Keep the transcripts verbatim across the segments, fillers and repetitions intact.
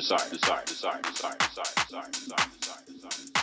desire, desire, desire, desire, desire, desire, desire, desire, desire, desire.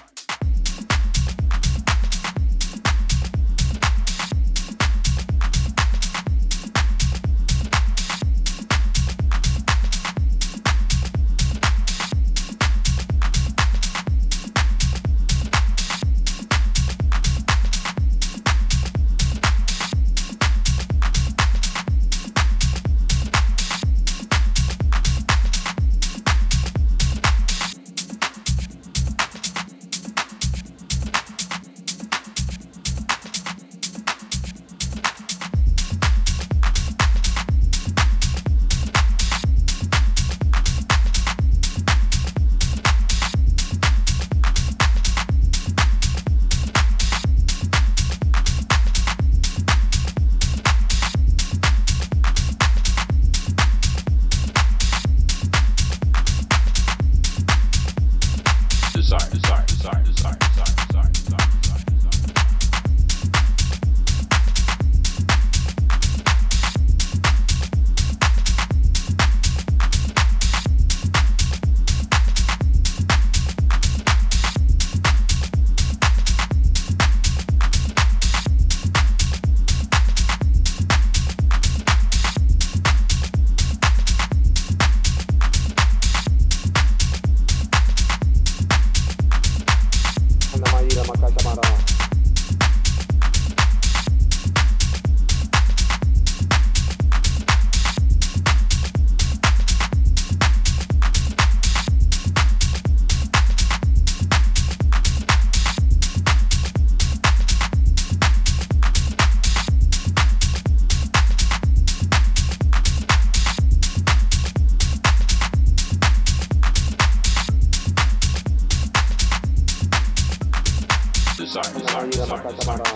I am that one,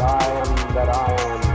I am that I am.